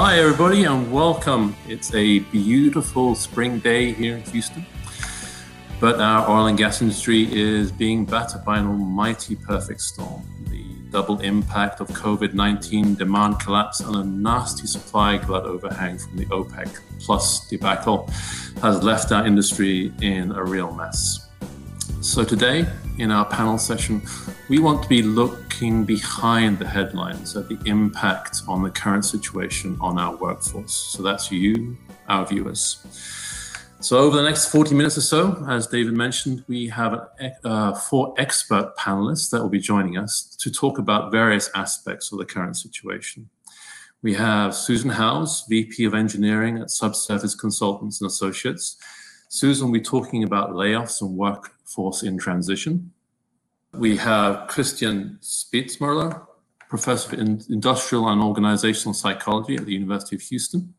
Hi, everybody, and welcome. It's a beautiful spring day here in Houston, but our oil and gas industry is being battered by an almighty perfect storm. The double impact of COVID-19 demand collapse and a nasty supply glut overhang from the OPEC plus debacle has left our industry in a real mess. So today, in our panel session, we want to be looking behind the headlines at the impact on the current situation on our workforce. So that's you, our viewers. So over the next 40 minutes or so, as David mentioned, we have four expert panelists that will be joining us to talk about various aspects of the current situation. We have Susan Howes, VP of Engineering at Subsurface Consultants and Associates. Susan will be talking about layoffs and workforce in transition. We have Christiane Spitzmueller, Professor of Industrial and Organizational Psychology at the University of Houston.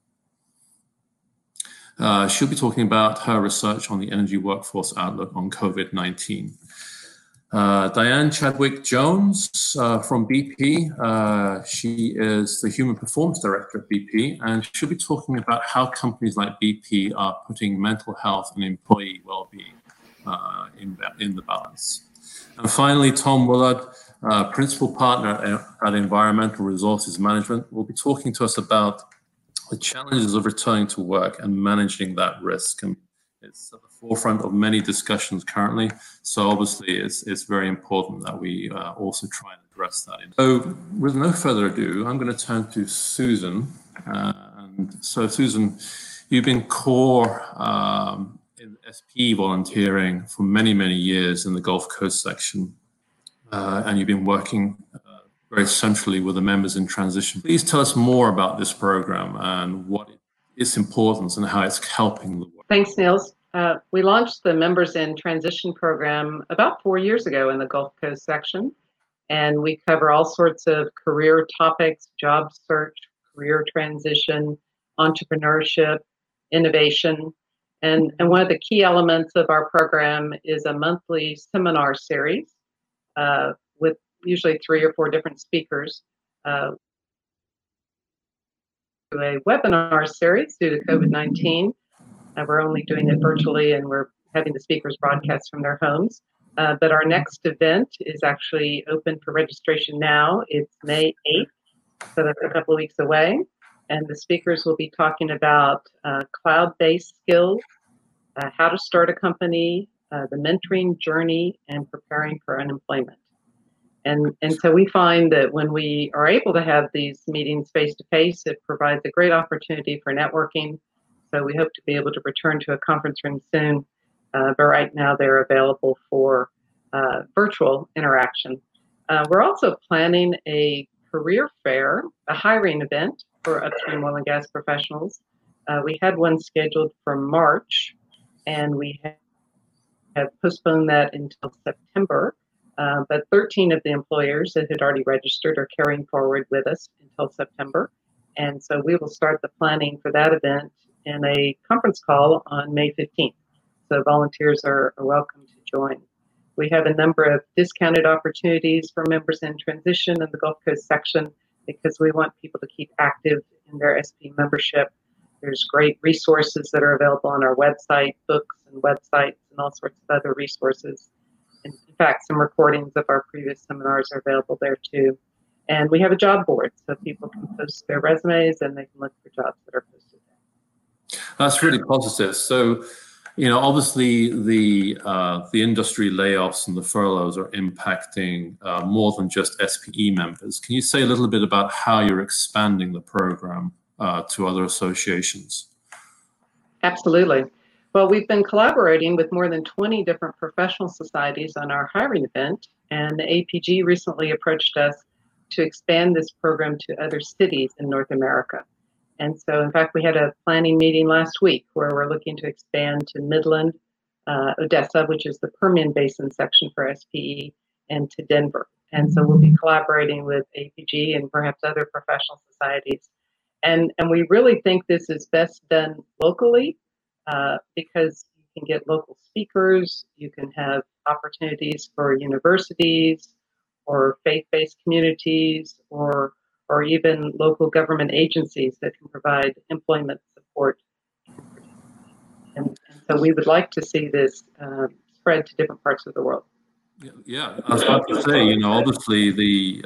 She'll be talking about her research on the energy workforce outlook on COVID-19. Diane Chadwick-Jones from BP. She is the Human Performance Director at BP, and she'll be talking about how companies like BP are putting mental health and employee well-being in the balance. And finally, Tom Woollard, Principal Partner at Environmental Resources Management, will be talking to us about the challenges of returning to work and managing that risk. And it's at the forefront of many discussions currently, so obviously it's very important that we also try and address that. So with no further ado, I'm going to turn to Susan. So Susan, you've been core in SPE volunteering for many, many years in the Gulf Coast section, and you've been working very centrally with the members in transition. Please tell us more about this program and what its importance and how it's helping the world. Thanks, Nils. We launched the Members in Transition program about 4 years ago in the Gulf Coast section, and we cover all sorts of career topics: job search, career transition, entrepreneurship, innovation. And one of the key elements of our program is a monthly seminar series with usually 3 or 4 different speakers. Do a webinar series due to COVID-19. We're only doing it virtually, and we're having the speakers broadcast from their homes. But our next event is actually open for registration now. It's May 8th, so that's a couple of weeks away. And the speakers will be talking about cloud-based skills, how to start a company, the mentoring journey, and preparing for unemployment. And so we find that when we are able to have these meetings face-to-face, it provides a great opportunity for networking. So we hope to be able to return to a conference room soon, but right now they're available for virtual interaction. We're also planning a career fair, a hiring event for upstream oil and gas professionals. We had one scheduled for March, and we have postponed that until September. But 13 of the employers that had already registered are carrying forward with us until September. And so we will start the planning for that event in a conference call on May 15th. So volunteers are welcome to join. We have a number of discounted opportunities for members in transition in the Gulf Coast section because we want people to keep active in their SP membership. There's great resources that are available on our website, books and websites and all sorts of other resources. In fact, some recordings of our previous seminars are available there too. And we have a job board, so people can post their resumes and they can look for jobs that are posted there. That's really positive. So, you know, obviously the industry layoffs and the furloughs are impacting more than just SPE members. Can you say a little bit about how you're expanding the program to other associations? Absolutely. Well, we've been collaborating with more than 20 different professional societies on our hiring event, and the APG recently approached us to expand this program to other cities in North America. And so, in fact, we had a planning meeting last week where we're looking to expand to Midland, Odessa, which is the Permian Basin section for SPE, and to Denver. And so we'll be collaborating with APG and perhaps other professional societies. And we really think this is best done locally, because you can get local speakers, you can have opportunities for universities or faith-based communities or or even local government agencies that can provide employment support. And so we would like to see this spread to different parts of the world. Yeah, I was about to say, you know, obviously the,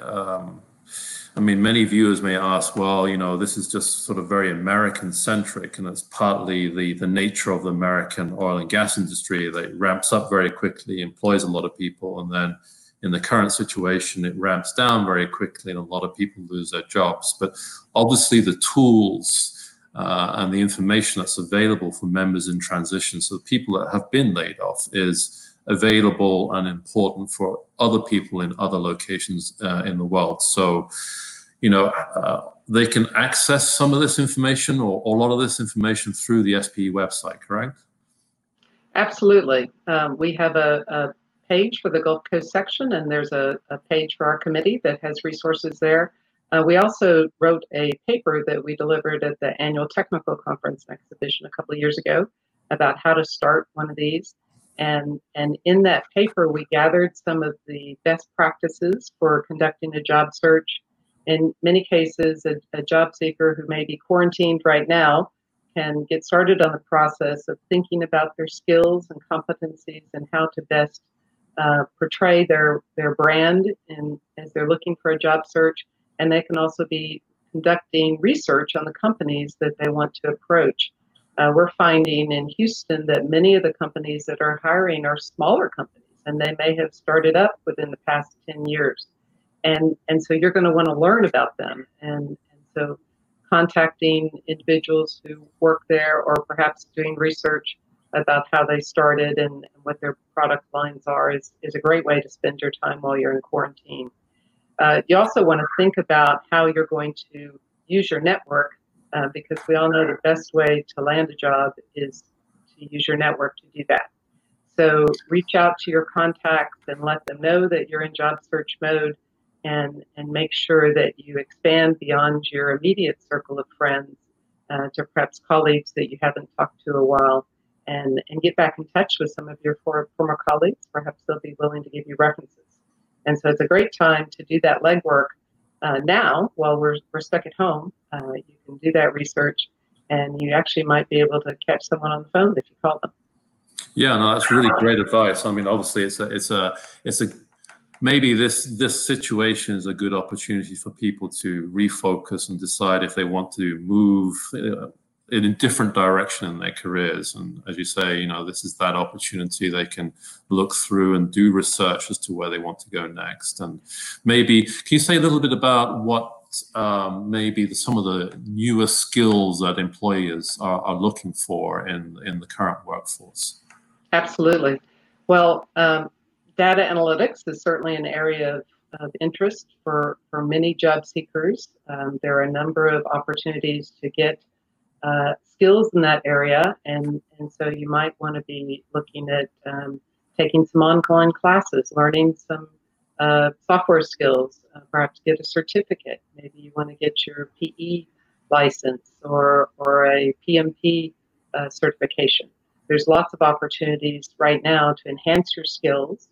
I mean, many viewers may ask, well, you know, this is just sort of very American-centric, and it's partly the nature of the American oil and gas industry that ramps up very quickly, employs a lot of people, and then in the current situation, it ramps down very quickly, and a lot of people lose their jobs. But obviously the tools and the information that's available for members in transition, so the people that have been laid off, is available and important for other people in other locations in the world. So, you know, they can access some of this information or a lot of this information through the SPE website, correct? Absolutely. We have a page for the Gulf Coast section, and there's a page for our committee that has resources there. We also wrote a paper that we delivered at the annual technical conference and exhibition a couple of years ago about how to start one of these. And in that paper, we gathered some of the best practices for conducting a job search. In many cases, a job seeker who may be quarantined right now can get started on the process of thinking about their skills and competencies and how to best portray their brand in, as they're looking for a job search. And they can also be conducting research on the companies that they want to approach. We're finding in Houston that many of the companies that are hiring are smaller companies, and they may have started up within the past 10 years. And so you're going to want to learn about them. And so contacting individuals who work there, or perhaps doing research about how they started and what their product lines are, is a great way to spend your time while you're in quarantine. You also want to think about how you're going to use your network, because we all know the best way to land a job is to use your network to do that. So reach out to your contacts and let them know that you're in job search mode, and make sure that you expand beyond your immediate circle of friends to perhaps colleagues that you haven't talked to in a while, and get back in touch with some of your former colleagues. Perhaps they'll be willing to give you references. And so it's a great time to do that legwork. Now, while we're stuck at home, you can do that research, and you actually might be able to catch someone on the phone if you call them. Yeah, no, that's really great advice. I mean, obviously, it's a maybe this situation is a good opportunity for people to refocus and decide if they want to move in a different direction in their careers. And as you say, you know, this is that opportunity. They can look through and do research as to where they want to go next. And maybe, can you say a little bit about what maybe some of the newer skills that employers are looking for in the current workforce? Absolutely. Well, data analytics is certainly an area of interest for many job seekers. There are a number of opportunities to get skills in that area, and so you might want to be looking at taking some online classes, learning some software skills, perhaps get a certificate. Maybe you want to get your PE license or a PMP certification. There's lots of opportunities right now to enhance your skills.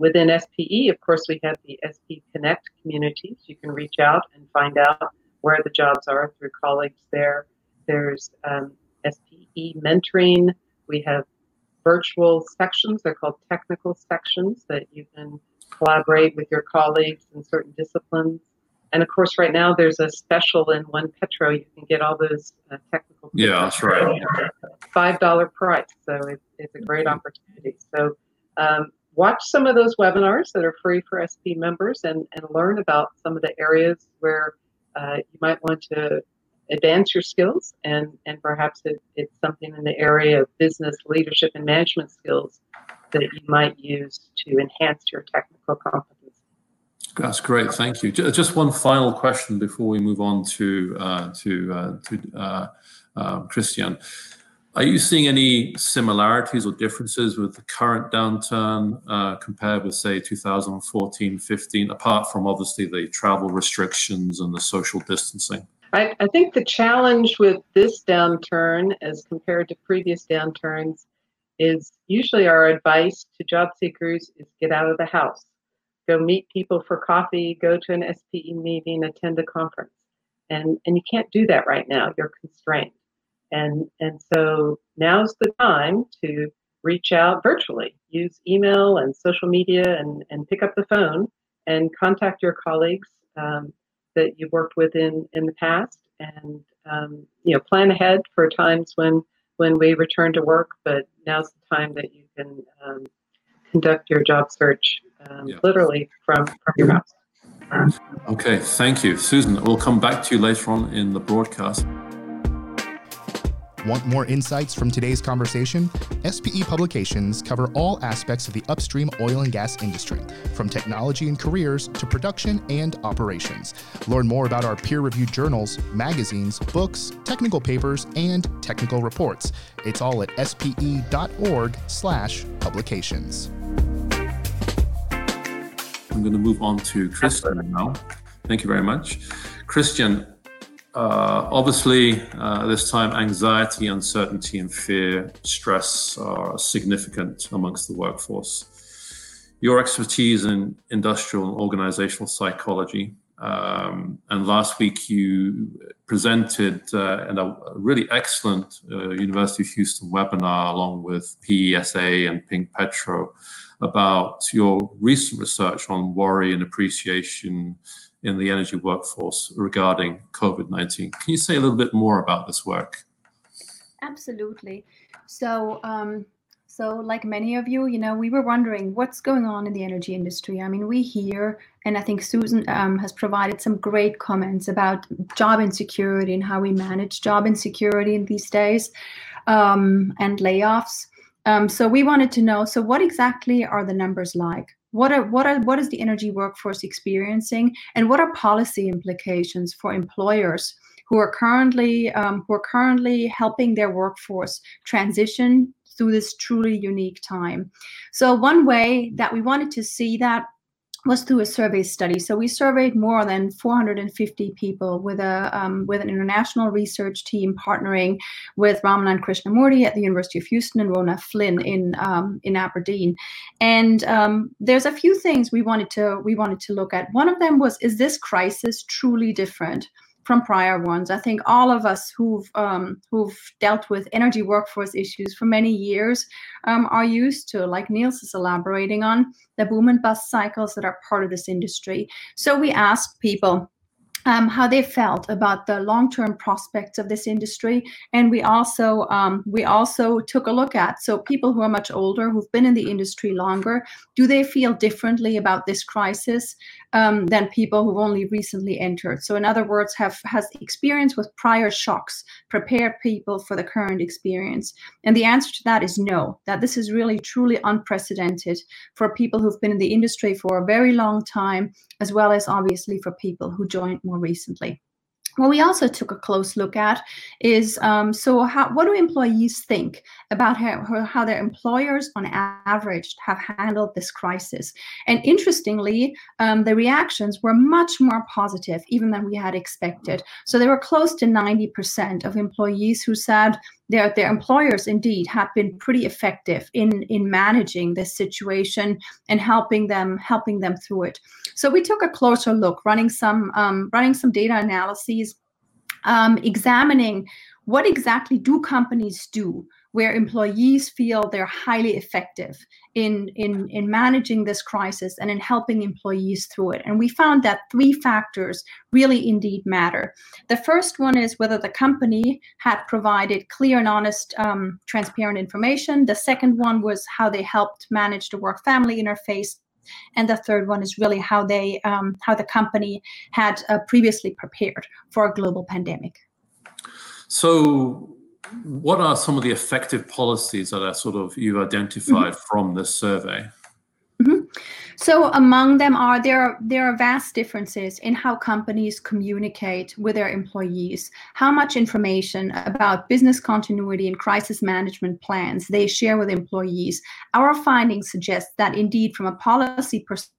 Within SPE, of course, we have the SPE Connect communities. You can reach out and find out where the jobs are through colleagues there. There's SPE mentoring. We have virtual sections. They're called technical sections that you can collaborate with your colleagues in certain disciplines. And of course, right now there's a special in One Petro. You can get all those technical. Yeah, that's right. $5 price. So it's a great opportunity. So watch some of those webinars that are free for SP members, and learn about some of the areas where you might want to advance your skills, and perhaps it's something in the area of business leadership and management skills that you might use to enhance your technical competence. That's great, thank you. Just one final question before we move on to Christiane. Are you seeing any similarities or differences with the current downturn compared with, say, 2014, 15, apart from obviously the travel restrictions and the social distancing? I think the challenge with this downturn as compared to previous downturns is usually our advice to job seekers is get out of the house. go meet people for coffee, go to an SPE meeting, attend a conference. And you can't do that right now. You're constrained. And so now's the time to reach out virtually, use email and social media and pick up the phone and contact your colleagues that you've worked with in the past and, plan ahead for times when we return to work, but now's the time that you can conduct your job search literally from your house. Okay, thank you. Susan, we'll come back to you later on in the broadcast. Want more insights from today's conversation? SPE publications cover all aspects of the upstream oil and gas industry, from technology and careers to production and operations. Learn more about our peer-reviewed journals, magazines, books, technical papers, and technical reports. It's all at spe.org/publications. I'm going to move on to Christiane now. Thank you very much. Christiane, obviously, this time, anxiety, uncertainty, and fear, stress are significant amongst the workforce. Your expertise in industrial and organizational psychology, and last week you presented in a really excellent University of Houston webinar along with PESA and Pink Petro about your recent research on worry and appreciation in the energy workforce regarding COVID-19. Can you say a little bit more about this work? Absolutely. So like many of you, we were wondering what's going on in the energy industry. I mean, we hear, and I think Susan has provided some great comments about job insecurity and how we manage job insecurity in these days and layoffs. So we wanted to know, so what exactly are the numbers like? What is the energy workforce experiencing, and what are policy implications for employers who are currently helping their workforce transition through this truly unique time? So one way that we wanted to see that was through a survey study. So we surveyed more than 450 people with an international research team partnering with Ramanan Krishnamurti at the University of Houston and Rona Flynn in Aberdeen. And there's a few things we wanted to look at. One of them was, is this crisis truly different from prior ones? I think all of us who've dealt with energy workforce issues for many years are used to, like Nils is elaborating on, the boom and bust cycles that are part of this industry. So we asked people how they felt about the long-term prospects of this industry, and we also took a look at, so people who are much older, who've been in the industry longer, do they feel differently about this crisis than people who've only recently entered? So in other words, has experience with prior shocks prepared people for the current experience? And the answer to that is no, that this is really truly unprecedented for people who've been in the industry for a very long time, as well as obviously for people who joined more recently. What we also took a close look at is, what do employees think about how their employers on average have handled this crisis? And interestingly, the reactions were much more positive even than we had expected. So they were close to 90% of employees who said their employers indeed have been pretty effective in managing this situation and helping them through it. So we took a closer look, running some data analyses, examining what exactly do companies do where employees feel they're highly effective in managing this crisis and in helping employees through it. And we found that three factors really indeed matter. The first one is whether the company had provided clear and honest, transparent information. The second one was how they helped manage the work-family interface. And the third one is really how the company had previously prepared for a global pandemic. So what are some of the effective policies that are you've identified from this survey? Mm-hmm. So among them there are vast differences in how companies communicate with their employees, how much information about business continuity and crisis management plans they share with employees. Our findings suggest that indeed from a policy perspective,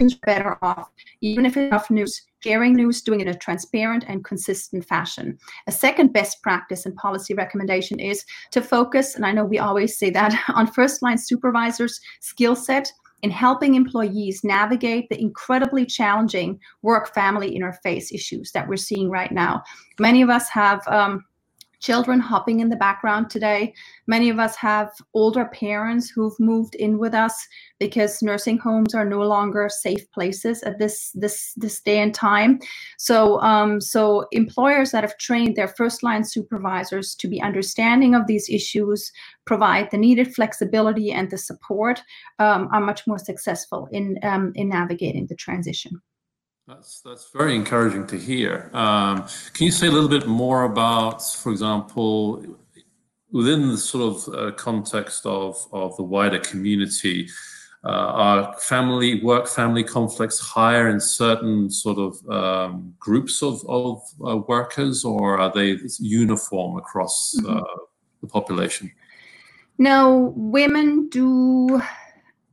Americans are better off, even if enough news, sharing news, doing it in a transparent and consistent fashion. A second best practice and policy recommendation is to focus, and I know we always say that, on first-line supervisors' skill set in helping employees navigate the incredibly challenging work-family interface issues that we're seeing right now. Many of us have children hopping in the background today. Many of us have older parents who've moved in with us because nursing homes are no longer safe places at this day and time. So employers that have trained their first-line supervisors to be understanding of these issues, provide the needed flexibility and the support, are much more successful in navigating the transition. That's very encouraging to hear. Can you say a little bit more about, for example, within the sort of context of the wider community, are work-family conflicts higher in certain sort of groups of workers, or are they uniform across the population? No, women do,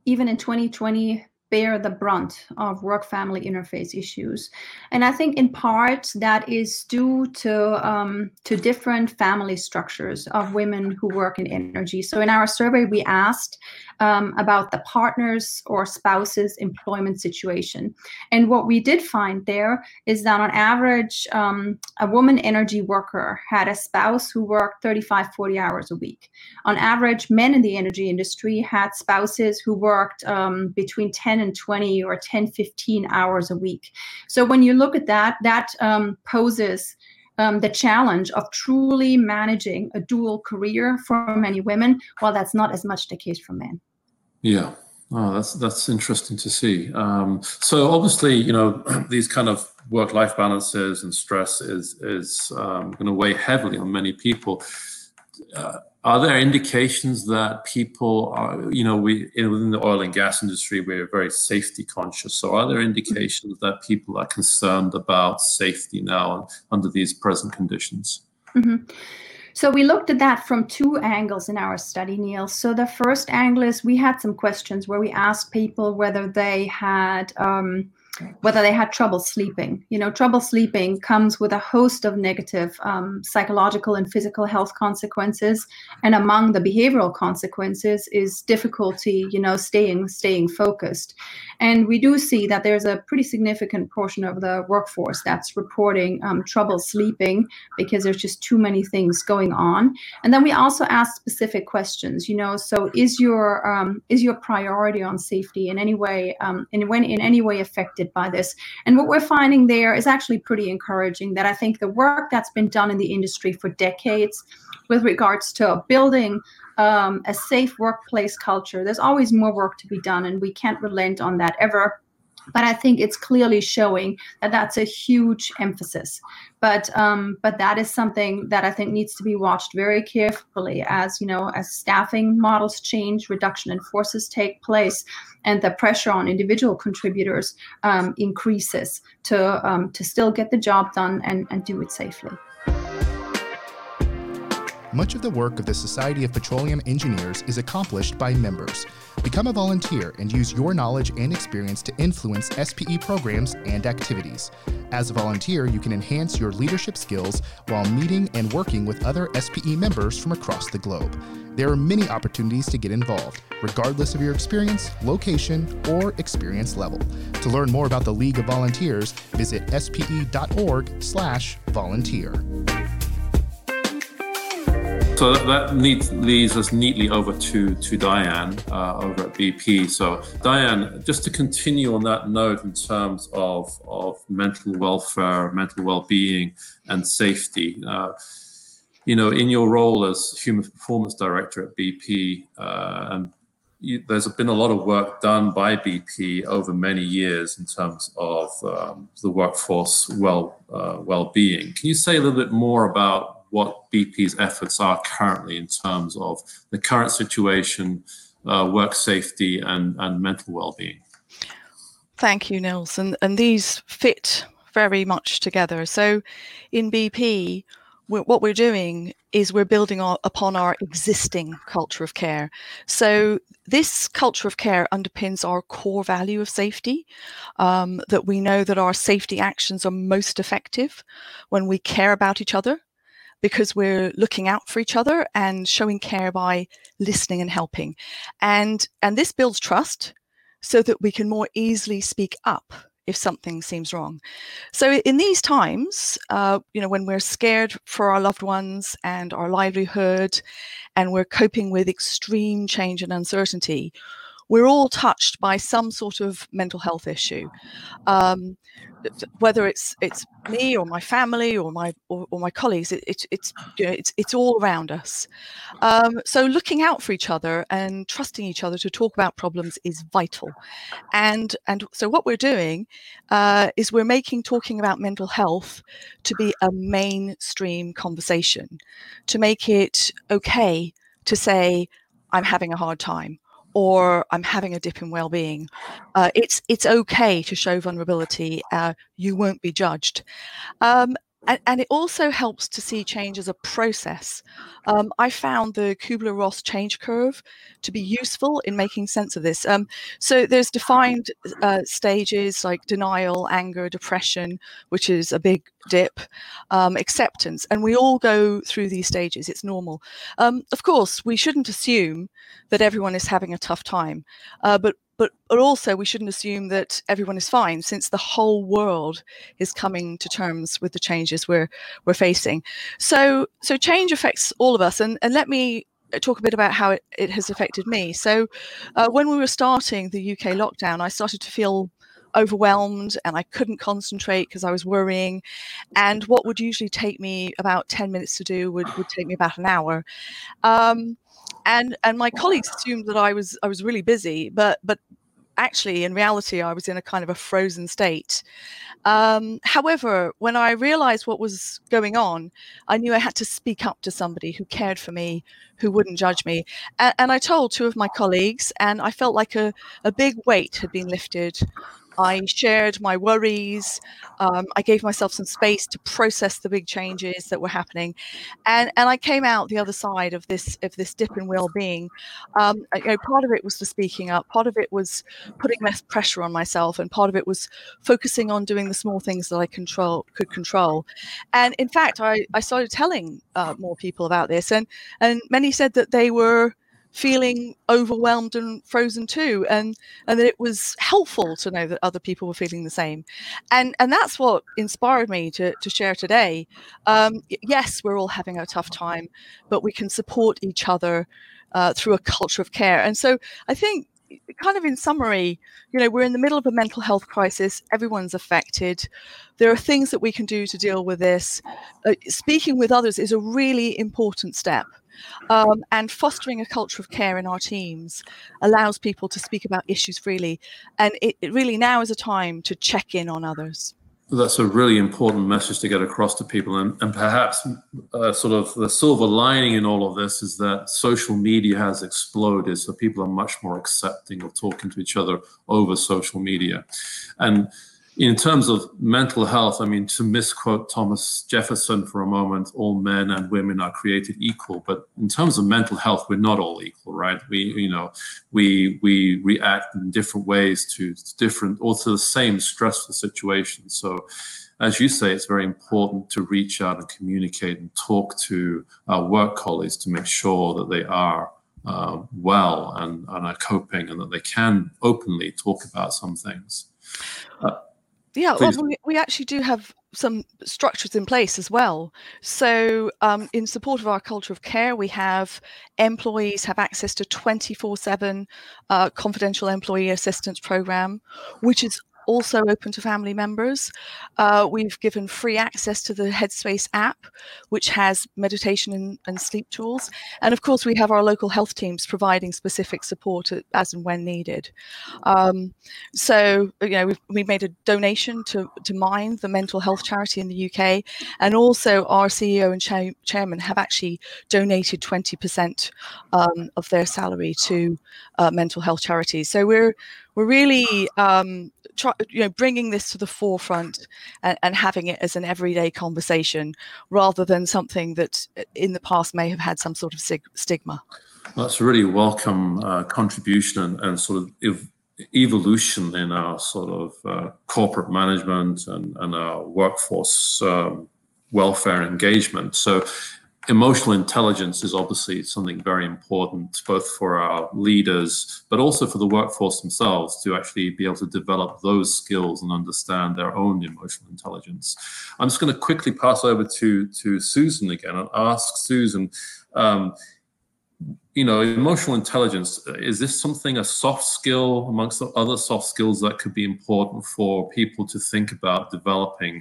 even in 2020, bear the brunt of work-family interface issues. And I think in part that is due to different family structures of women who work in energy. So in our survey, we asked about the partners' or spouses' employment situation. And what we did find there is that on average, a woman energy worker had a spouse who worked 35, 40 hours a week. On average, men in the energy industry had spouses who worked between 10 and 20 or 10, 15 hours a week. So when you look at that poses the challenge of truly managing a dual career for many women, while that's not as much the case for men. Yeah, that's interesting to see. So obviously, you know, these kind of work-life balances and stress is going to weigh heavily on many people. Are there indications that people are, you know, within the oil and gas industry, we're very safety conscious. So are there indications that people are concerned about safety now under these present conditions? Mm-hmm. So we looked at that from two angles in our study, Neil. So the first angle is we had some questions where we asked people whether they had trouble sleeping. You know, trouble sleeping comes with a host of negative psychological and physical health consequences. And among the behavioral consequences is difficulty, you know, staying focused. And we do see that there's a pretty significant portion of the workforce that's reporting trouble sleeping because there's just too many things going on. And then we also asked specific questions, you know, so is your priority on safety in any way, in any way affected by this? And what we're finding there is actually pretty encouraging, that I think the work that's been done in the industry for decades with regards to building a safe workplace culture, there's always more work to be done, and we can't relent on that ever. But I think it's clearly showing that that's a huge emphasis. But that is something that I think needs to be watched very carefully as, you know, as staffing models change, reduction in forces take place, and the pressure on individual contributors increases to still get the job done and do it safely. Much of the work of the Society of Petroleum Engineers is accomplished by members. Become a volunteer and use your knowledge and experience to influence SPE programs and activities. As a volunteer, you can enhance your leadership skills while meeting and working with other SPE members from across the globe. There are many opportunities to get involved, regardless of your experience, location, or experience level. To learn more about the League of Volunteers, visit spe.org/volunteer. So that leads us neatly over to Diane over at BP. So Diane, just to continue on that note in terms of mental welfare, mental well-being and safety, you know, in your role as Human Performance Director at BP, there's been a lot of work done by BP over many years in terms of the workforce well-being. Can you say a little bit more about what BP's efforts are currently in terms of the current situation, work safety and mental well-being? Thank you, Nils. And these fit very much together. So in BP, what we're doing is we're building upon our existing culture of care. So this culture of care underpins our core value of safety, that we know that our safety actions are most effective when we care about each other, because we're looking out for each other and showing care by listening and helping. And this builds trust so that we can more easily speak up if something seems wrong. So in these times, when we're scared for our loved ones and our livelihood, and we're coping with extreme change and uncertainty, we're all touched by some sort of mental health issue, whether it's me or my family or my colleagues. It's all around us. So looking out for each other and trusting each other to talk about problems is vital. And so what we're doing is we're making talking about mental health to be a mainstream conversation, to make it okay to say, I'm having a hard time, or I'm having a dip in well-being. It's okay to show vulnerability. You won't be judged. And it also helps to see change as a process. I found the Kubler-Ross change curve to be useful in making sense of this. So there's defined stages like denial, anger, depression, which is a big dip, acceptance. And we all go through these stages. It's normal. Of course, we shouldn't assume that everyone is having a tough time. But also we shouldn't assume that everyone is fine, since the whole world is coming to terms with the changes we're facing. So change affects all of us. And let me talk a bit about how it has affected me. So when we were starting the UK lockdown, I started to feel overwhelmed and I couldn't concentrate because I was worrying. And what would usually take me about 10 minutes to do would take me about an hour. And my colleagues assumed that I was really busy, but actually in reality I was in a kind of a frozen state. However, when I realized what was going on, I knew I had to speak up to somebody who cared for me, who wouldn't judge me. And I told two of my colleagues, and I felt like a big weight had been lifted. I shared my worries. I gave myself some space to process the big changes that were happening, and I came out the other side of this dip in well-being. Part of it was the speaking up, part of it was putting less pressure on myself, and part of it was focusing on doing the small things that I could control. And in fact, I started telling more people about this, and many said that they were feeling overwhelmed and frozen too, and that it was helpful to know that other people were feeling the same. And that's what inspired me to share today. Yes, we're all having a tough time, but we can support each other through a culture of care. And so I think, kind of in summary, we're in the middle of a mental health crisis. Everyone's affected. There are things that we can do to deal with this. Speaking with others is a really important step. And fostering a culture of care in our teams allows people to speak about issues freely. And it really now is a time to check in on others. That's a really important message to get across to people. And perhaps sort of the silver lining in all of this is that social media has exploded. So people are much more accepting of talking to each other over social media. And in terms of mental health, I mean, to misquote Thomas Jefferson for a moment, all men and women are created equal. But in terms of mental health, we're not all equal, right? We react in different ways to different or to the same stressful situations. So, as you say, it's very important to reach out and communicate and talk to our work colleagues to make sure that they are well and are coping, and that they can openly talk about some things. Yeah, please. Well, we actually do have some structures in place as well. So in support of our culture of care, we have employees have access to 24/7 confidential employee assistance program, which is also open to family members. We've given free access to the Headspace app, which has meditation and sleep tools. And of course, we have our local health teams providing specific support as and when needed. We've made a donation to Mind, the mental health charity in the UK. And also our CEO and chairman have actually donated 20% of their salary to mental health charities. So we're we're really bringing this to the forefront and having it as an everyday conversation rather than something that in the past may have had some sort of stigma. That's a really welcome contribution and sort of evolution in our sort of corporate management and our workforce welfare engagement. So emotional intelligence is obviously something very important, both for our leaders, but also for the workforce themselves to actually be able to develop those skills and understand their own emotional intelligence. I'm just going to quickly pass over to Susan again and ask Susan, emotional intelligence, is this something, a soft skill amongst the other soft skills that could be important for people to think about developing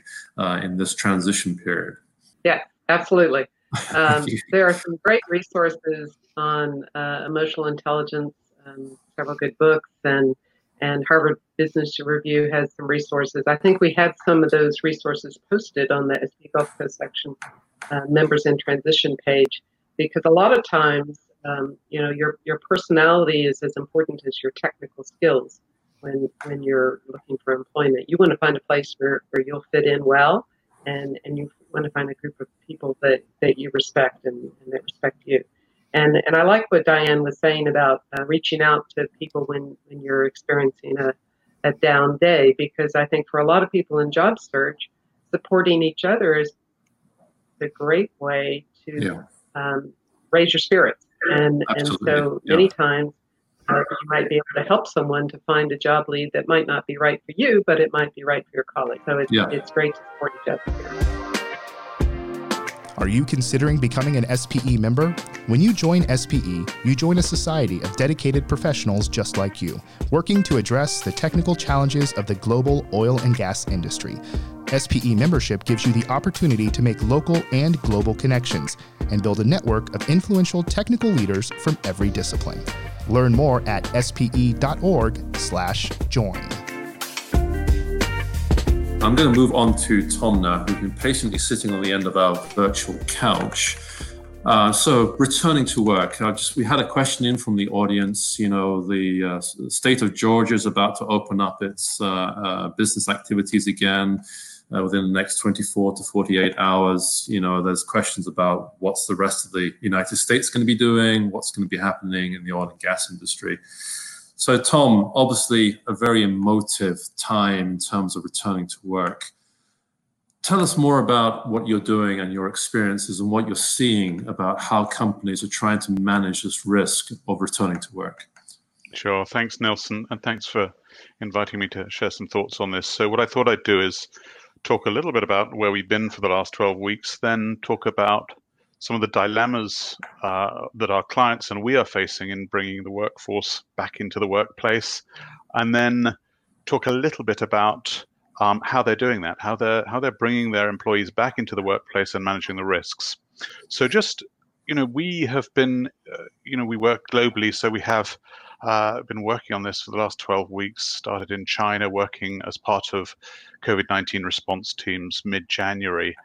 in this transition period? Yeah, absolutely. There are some great resources on emotional intelligence, several good books, and Harvard Business Review has some resources. I think we have some of those resources posted on the SPE Gulf Coast section, members in transition page, because a lot of times, your personality is as important as your technical skills when you're looking for employment. You want to find a place where you'll fit in well, and you want to find a group of people that you respect and that respect you. And I like what Diane was saying about reaching out to people when you're experiencing a down day, because I think for a lot of people in job search, supporting each other is a great way to raise your spirits. And so many times you might be able to help someone to find a job lead that might not be right for you, but it might be right for your colleague. So it's great to support each other here. Are you considering becoming an SPE member? When you join SPE, you join a society of dedicated professionals just like you, working to address the technical challenges of the global oil and gas industry. SPE membership gives you the opportunity to make local and global connections and build a network of influential technical leaders from every discipline. Learn more at spe.org/join. I'm going to move on to Tom now, who's been patiently sitting on the end of our virtual couch. So returning to work, we had a question in from the audience. The state of Georgia is about to open up its business activities again. Within the next 24 to 48 hours, there's questions about what's the rest of the United States going to be doing, what's going to be happening in the oil and gas industry. So, Tom, obviously a very emotive time in terms of returning to work. Tell us more about what you're doing and your experiences and what you're seeing about how companies are trying to manage this risk of returning to work. Sure. Thanks, Nelson. And thanks for inviting me to share some thoughts on this. So what I thought I'd do is talk a little bit about where we've been for the last 12 weeks, then talk about some of the dilemmas that our clients and we are facing in bringing the workforce back into the workplace, and then talk a little bit about how they're doing that, how they're bringing their employees back into the workplace and managing the risks. So just, we have been, we work globally, so we have been working on this for the last 12 weeks, started in China, working as part of COVID-19 response teams mid-January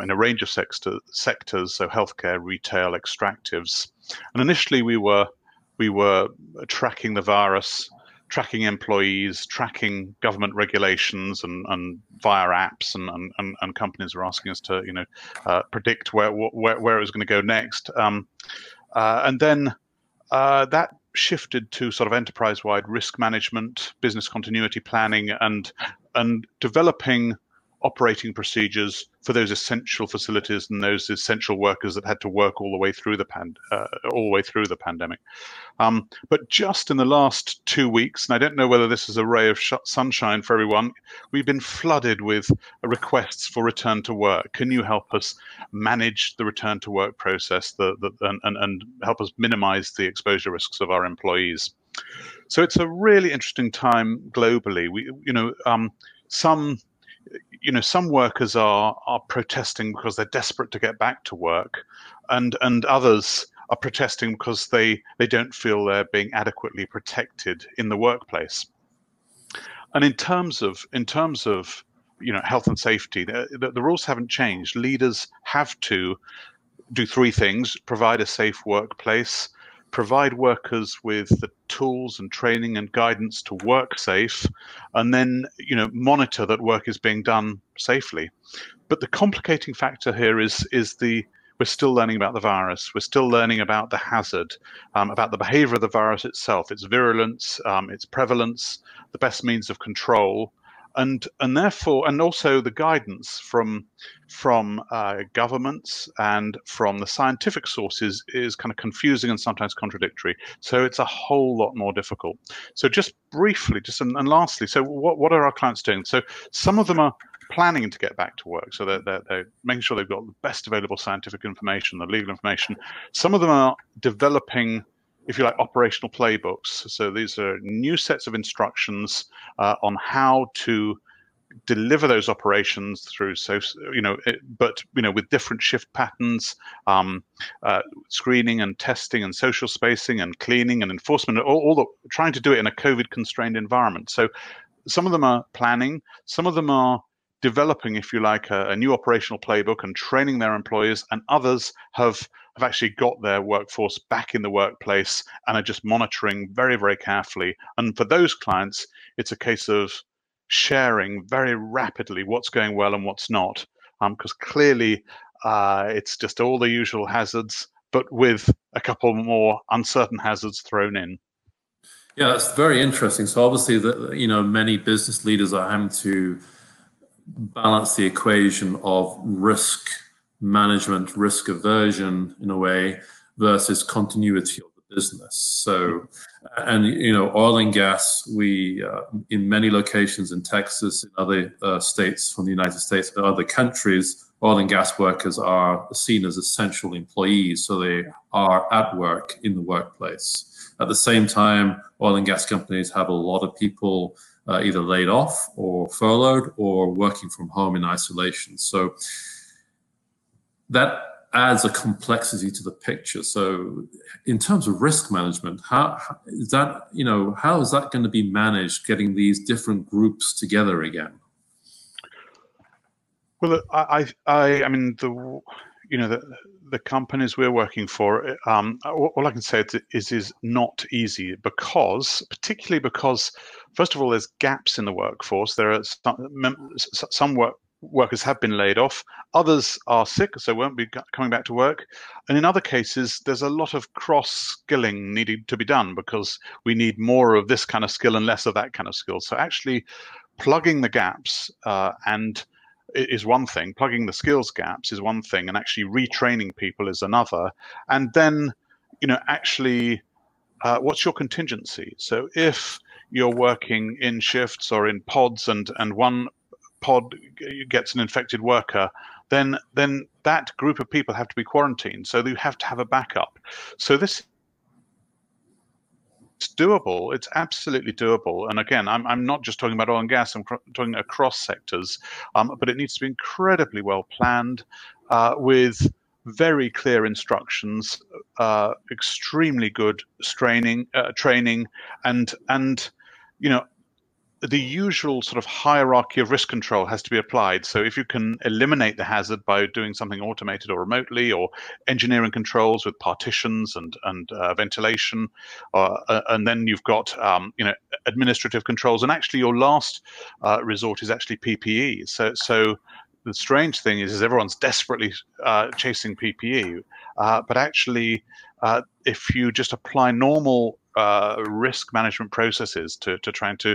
in a range of sectors, so healthcare, retail, extractives. And initially we were tracking the virus, tracking employees, tracking government regulations and via apps, and companies were asking us to predict where it was going to go next. And then that shifted to sort of enterprise-wide risk management, business continuity planning, and developing operating procedures for those essential facilities and those essential workers that had to work all the way through the pandemic. But just in the last 2 weeks, and I don't know whether this is a ray of sunshine for everyone, we've been flooded with requests for return to work. Can you help us manage the return to work process and help us minimize the exposure risks of our employees? So it's a really interesting time globally. Some workers are protesting because they're desperate to get back to work, and others are protesting because they don't feel they're being adequately protected in the workplace. And in terms of health and safety, the rules haven't changed. Leaders have to do three things: provide a safe workplace, provide workers with the tools and training and guidance to work safe, and then, you know, monitor that work is being done safely. But the complicating factor here is we're still learning about the virus. We're still learning about the hazard, about the behavior of the virus itself, its virulence, its prevalence, the best means of control, and also the guidance from governments and from the scientific sources is kind of confusing and sometimes contradictory. So it's a whole lot more difficult. So just briefly, and lastly, so what are our clients doing? So some of them are planning to get back to work, so they're making sure they've got the best available scientific information, the legal information. Some of them are developing, if you like, operational playbooks. So these are new sets of instructions on how to deliver those operations through, with different shift patterns, screening and testing and social spacing and cleaning and enforcement, trying to do it in a COVID-constrained environment. So some of them are planning, some of them are developing, if you like, a new operational playbook and training their employees, and others have actually got their workforce back in the workplace and are just monitoring very, very carefully. And for those clients, it's a case of sharing very rapidly what's going well and what's not, because clearly it's just all the usual hazards, but with a couple more uncertain hazards thrown in. Yeah, it's very interesting. So obviously, many business leaders are having to balance the equation of risk management, risk aversion in a way, versus continuity of the business. So, and oil and gas, we in many locations in Texas, in other states from the United States, and other countries, oil and gas workers are seen as essential employees. So they are at work in the workplace. At the same time, oil and gas companies have a lot of people either laid off or furloughed or working from home in isolation. So that adds a complexity to the picture. So in terms of risk management, how is that going to be managed, getting these different groups together again? Well, the companies we're working for, all I can say is not easy, because first of all, there's gaps in the workforce. There are some workers have been laid off, others are sick, so won't be coming back to work. And in other cases, there's a lot of cross-skilling needed to be done, because we need more of this kind of skill and less of that kind of skill. So actually plugging the gaps is one thing, plugging the skills gaps is one thing, and actually retraining people is another. And then, what's your contingency? So if you're working in shifts or in pods, and one pod gets an infected worker, then that group of people have to be quarantined. So you have to have a backup. So this doable. It's absolutely doable. And again, I'm not just talking about oil and gas, I'm talking across sectors, but it needs to be incredibly well planned with very clear instructions, extremely good training, and the usual sort of hierarchy of risk control has to be applied. So if you can eliminate the hazard by doing something automated or remotely, or engineering controls with partitions and ventilation, and then you've got administrative controls, and actually your last resort is actually PPE. So the strange thing is everyone's desperately chasing PPE, but actually if you just apply normal risk management processes to trying to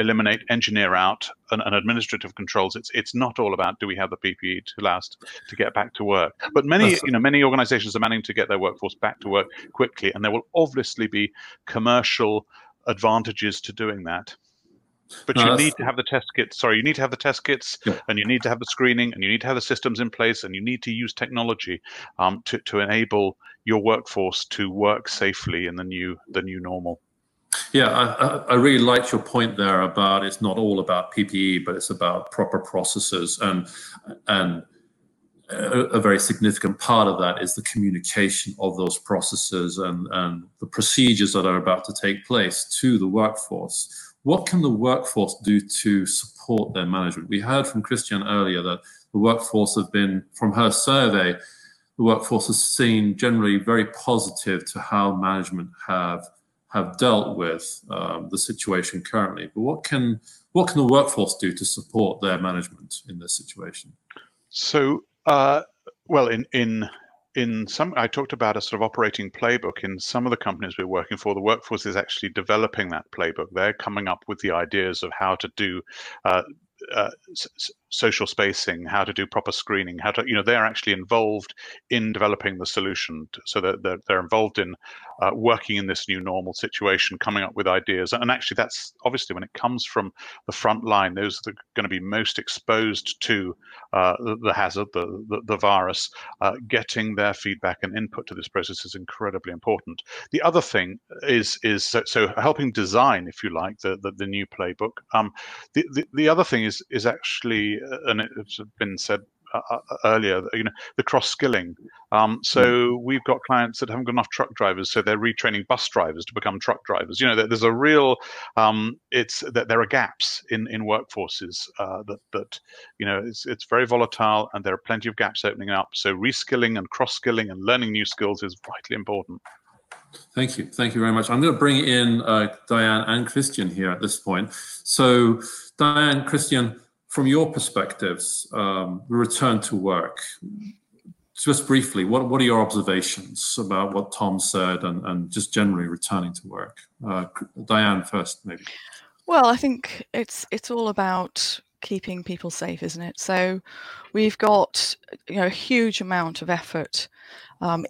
eliminate, engineer out, and administrative controls, it's not all about do we have the PPE to allow us to get back to work. But many organizations are managing to get their workforce back to work quickly, and there will obviously be commercial advantages to doing that. But you need to have the test kits, yeah, and you need to have the screening, and you need to have the systems in place, and you need to use technology to enable your workforce to work safely in the new normal. Yeah, I really liked your point there about it's not all about PPE, but it's about proper processes, and a very significant part of that is the communication of those processes and the procedures that are about to take place to the workforce. What can the workforce do to support their management? We heard from Christiane earlier that the workforce have been, from her survey, the workforce has seen generally very positive to how management have dealt with the situation currently. But what can the workforce do to support their management in this situation? So, well, in some, I talked about a sort of operating playbook. In some of the companies we're working for, the workforce is actually developing that playbook. They're coming up with the ideas of how to do social spacing, how to do proper screening, how to, you know, they're actually involved in developing the solution. So that they're involved in working in this new normal situation, coming up with ideas. And actually, that's obviously when it comes from the front line, those that are going to be most exposed to the hazard, the virus, getting their feedback and input to this process is incredibly important. The other thing is so helping design, if you like, the new playbook. The other thing is actually, and it's been said earlier, you know, the cross-skilling. So we've got clients that haven't got enough truck drivers, so they're retraining bus drivers to become truck drivers. You know, there's a real, it's that there are gaps in workforces that you know, it's very volatile, and there are plenty of gaps opening up. So reskilling and cross-skilling and learning new skills is vitally important. Thank you very much. I'm going to bring in Diane and Christiane here at this point. So, Diane, Christiane, from your perspectives, return to work, just briefly, what are your observations about what Tom said and just generally returning to work? Diane first, maybe. Well, I think it's all about keeping people safe, isn't it? So we've got, you know, a huge amount of effort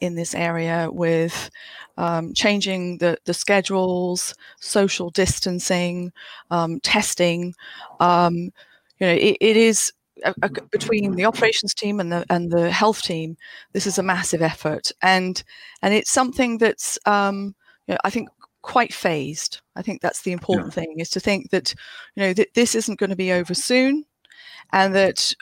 in this area with changing the schedules, social distancing, testing. You know, it is between the operations team and the health team. This is a massive effort, and it's something that's you know, I think, quite phased. I think that's the important thing, is to think that, you know, that this isn't going to be over soon, and that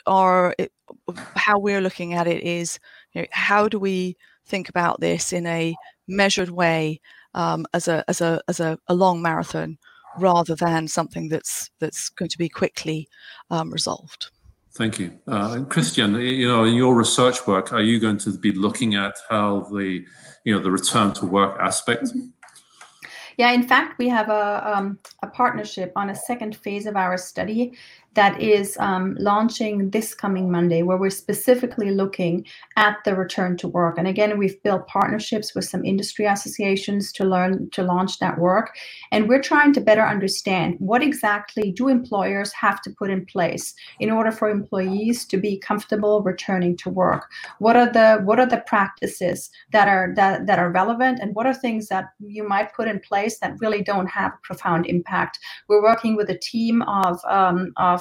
how we're looking at it is, you know, how do we think about this in a measured way, as a long marathon, rather than something that's going to be quickly resolved. Thank you, Christiane. You know, in your research work, are you going to be looking at how the, you know, the return to work aspect? Yeah, in fact, we have a partnership on a second phase of our study that is launching this coming Monday, where we're specifically looking at the return to work. And again, we've built partnerships with some industry associations to launch that work. And we're trying to better understand what exactly do employers have to put in place in order for employees to be comfortable returning to work. What are the practices that are relevant, and what are things that you might put in place that really don't have a profound impact? We're working with a team of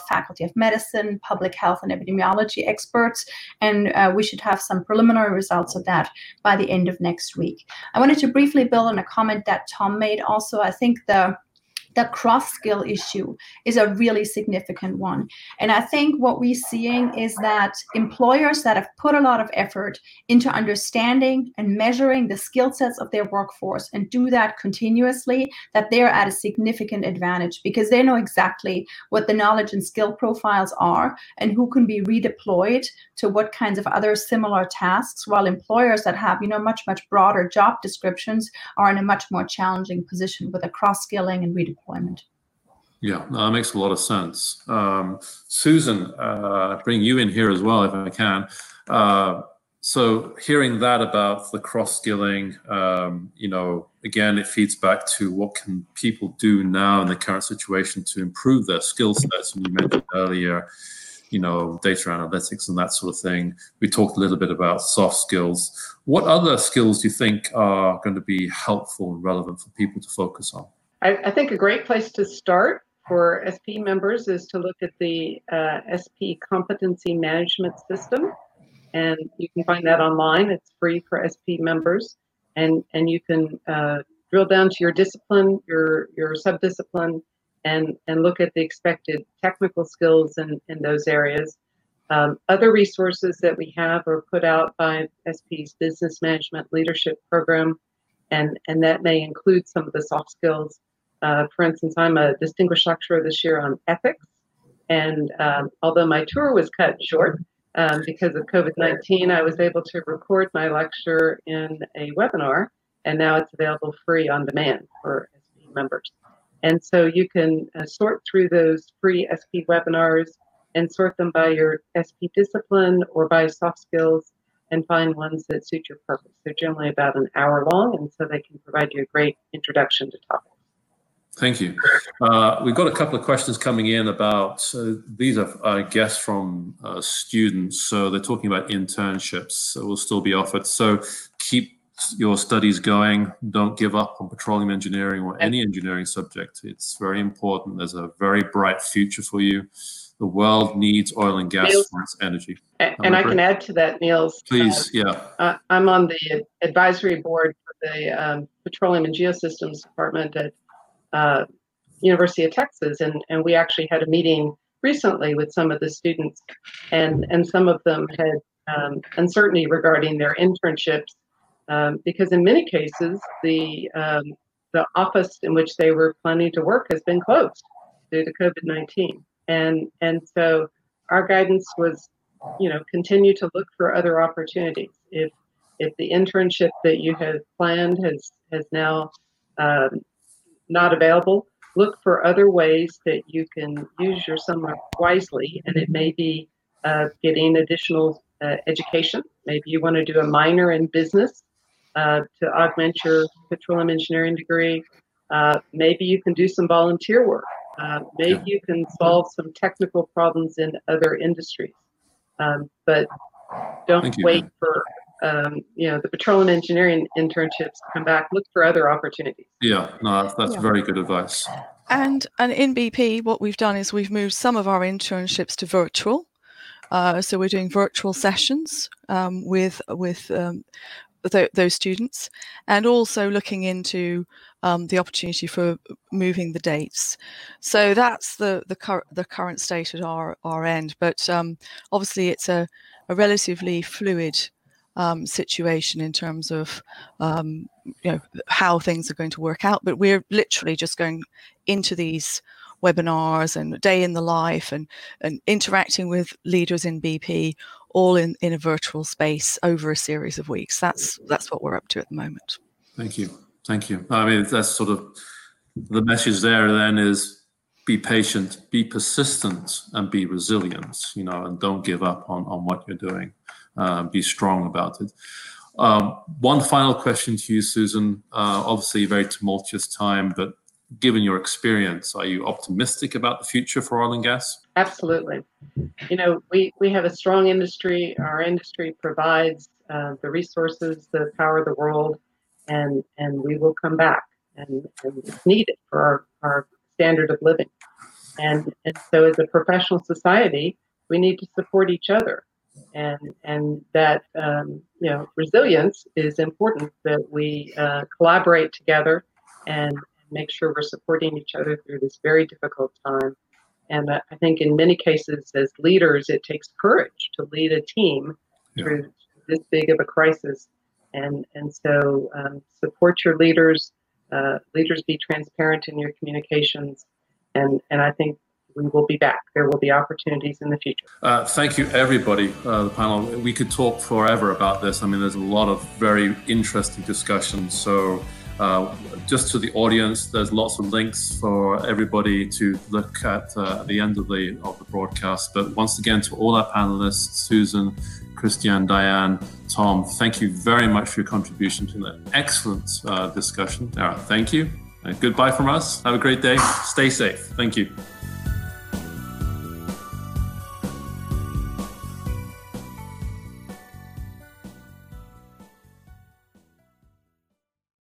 Faculty of Medicine, public health and epidemiology experts, and we should have some preliminary results of that by the end of next week. I wanted to briefly build on a comment that Tom made also. I think the cross-skill issue is a really significant one. And I think what we're seeing is that employers that have put a lot of effort into understanding and measuring the skill sets of their workforce and do that continuously, that they're at a significant advantage, because they know exactly what the knowledge and skill profiles are and who can be redeployed to what kinds of other similar tasks, while employers that have, you know, much, much broader job descriptions are in a much more challenging position with a cross-skilling and redeployment. Yeah, that makes a lot of sense. Susan, bring you in here as well, if I can. So hearing that about the cross-skilling, you know, again, it feeds back to what can people do now in the current situation to improve their skill sets. And you mentioned earlier, you know, data analytics and that sort of thing. We talked a little bit about soft skills. What other skills do you think are going to be helpful and relevant for people to focus on? I think a great place to start for SP members is to look at the SP competency management system, and you can find that online. It's free for SP members, and you can drill down to your discipline, your subdiscipline, and look at the expected technical skills in those areas. Other resources that we have are put out by SP's Business Management Leadership Program, and that may include some of the soft skills. For instance, I'm a distinguished lecturer this year on ethics, and although my tour was cut short, because of COVID-19, I was able to record my lecture in a webinar, and now it's available free on demand for SPE members. And so you can sort through those free SPE webinars and sort them by your SPE discipline or by soft skills and find ones that suit your purpose. They're generally about an hour long, and so they can provide you a great introduction to topics. Thank you. We've got a couple of questions coming in about, these are, I guess, from students. So they're talking about internships so will still be offered. So keep your studies going. Don't give up on petroleum engineering or any engineering subject. It's very important. There's a very bright future for you. The world needs oil and gas for its energy. And I can add to that, Nils. Please, I'm on the advisory board for the Petroleum and Geosystems Department at University of Texas, and we actually had a meeting recently with some of the students, and some of them had uncertainty regarding their internships, because in many cases the office in which they were planning to work has been closed due to COVID-19, and so our guidance was, continue to look for other opportunities. If the internship that you had planned has now not available, look for other ways that you can use your summer wisely, and it may be getting additional education. Maybe you want to do a minor in business to augment your petroleum engineering degree. Maybe you can do some volunteer work. Maybe you can solve some technical problems in other industries. But don't wait for the petroleum engineering internships come back. Look for other opportunities. Yeah, no, that's very good advice. And in BP, what we've done is we've moved some of our internships to virtual. So we're doing virtual sessions with those students, and also looking into the opportunity for moving the dates. So that's the current state at our end. But obviously, it's a relatively fluid situation in terms of how things are going to work out, but we're literally just going into these webinars and day in the life and interacting with leaders in BP, all in a virtual space over a series of weeks. That's what we're up to at the moment. Thank you. I mean, that's sort of the message there then, is be patient, be persistent, and be resilient, and don't give up on what you're doing. Be strong about it. One final question to you, Susan. Obviously, a very tumultuous time, but given your experience, are you optimistic about the future for oil and gas? Absolutely. We have a strong industry. Our industry provides the resources that power the world, and we will come back, and it's needed for our standard of living. And so as a professional society, we need to support each other. And that resilience is important, that we collaborate together and make sure we're supporting each other through this very difficult time. And I think in many cases as leaders, it takes courage to lead a team through this big of a crisis. And so support your leaders. Leaders, be transparent in your communications, and I think we will be back. There will be opportunities in the future. Thank you, everybody, the panel. We could talk forever about this. I mean, there's a lot of very interesting discussions. So just to the audience, there's lots of links for everybody to look at the end of the broadcast. But once again, to all our panelists, Susan, Christiane, Diane, Tom, thank you very much for your contribution to an excellent discussion. All right, thank you. Goodbye from us. Have a great day. Stay safe. Thank you.